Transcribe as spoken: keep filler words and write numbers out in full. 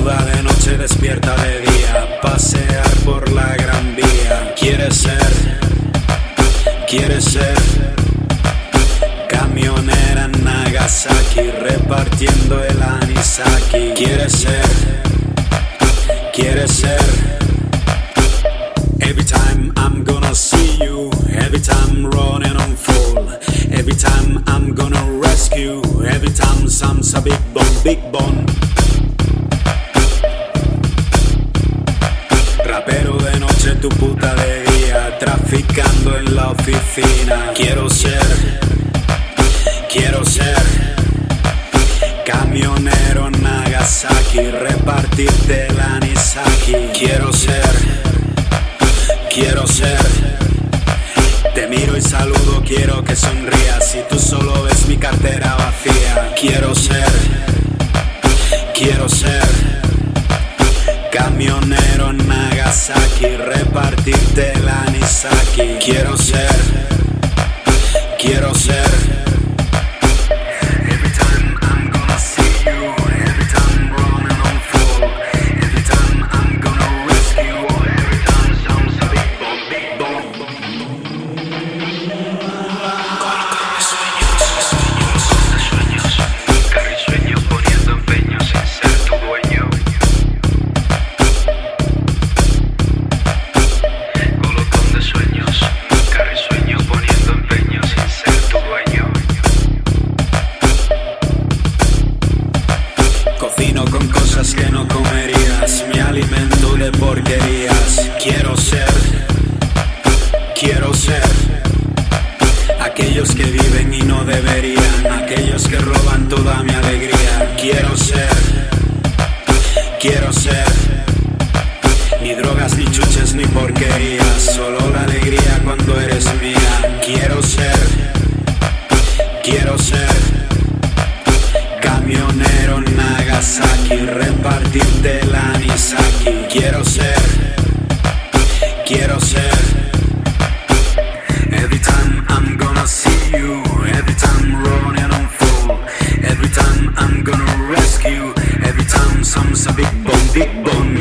Muda de noche, despierta de día. Pasear por la Gran Vía. Quieres ser, quieres ser camionera en Nagasaki, repartiendo el anisaki. Quieres ser, quieres ser. Every time I'm gonna see you, every time running on full, every time I'm gonna rescue, every time Sam's a big bone, big bone. Rapero de noche, tu puta de día, traficando en la oficina. Quiero ser, quiero ser camionero en Nagasaki, repartirte el anisaki. Quiero ser, quiero ser. Te miro y saludo, quiero que sonrías. Si tú solo ves mi cartera vacía. Quiero ser, quiero ser camionero en Nagasaki, repartirte el anisaki. Quiero ser, quiero ser. Que no comerías, me alimento de porquerías. Quiero ser, quiero ser aquellos que viven y no deberían, aquellos que roban toda mi alegría. Quiero ser, quiero ser. Ni drogas, ni chuches, ni porquerías, solo la alegría cuando eres mía. Quiero ser, quiero ser camionero en Nagasaki, repartirte el anisaki. Quiero ser, quiero ser. Every time I'm gonna see you, every time running on full, every time I'm gonna rescue, every time some's a big bone, big bone.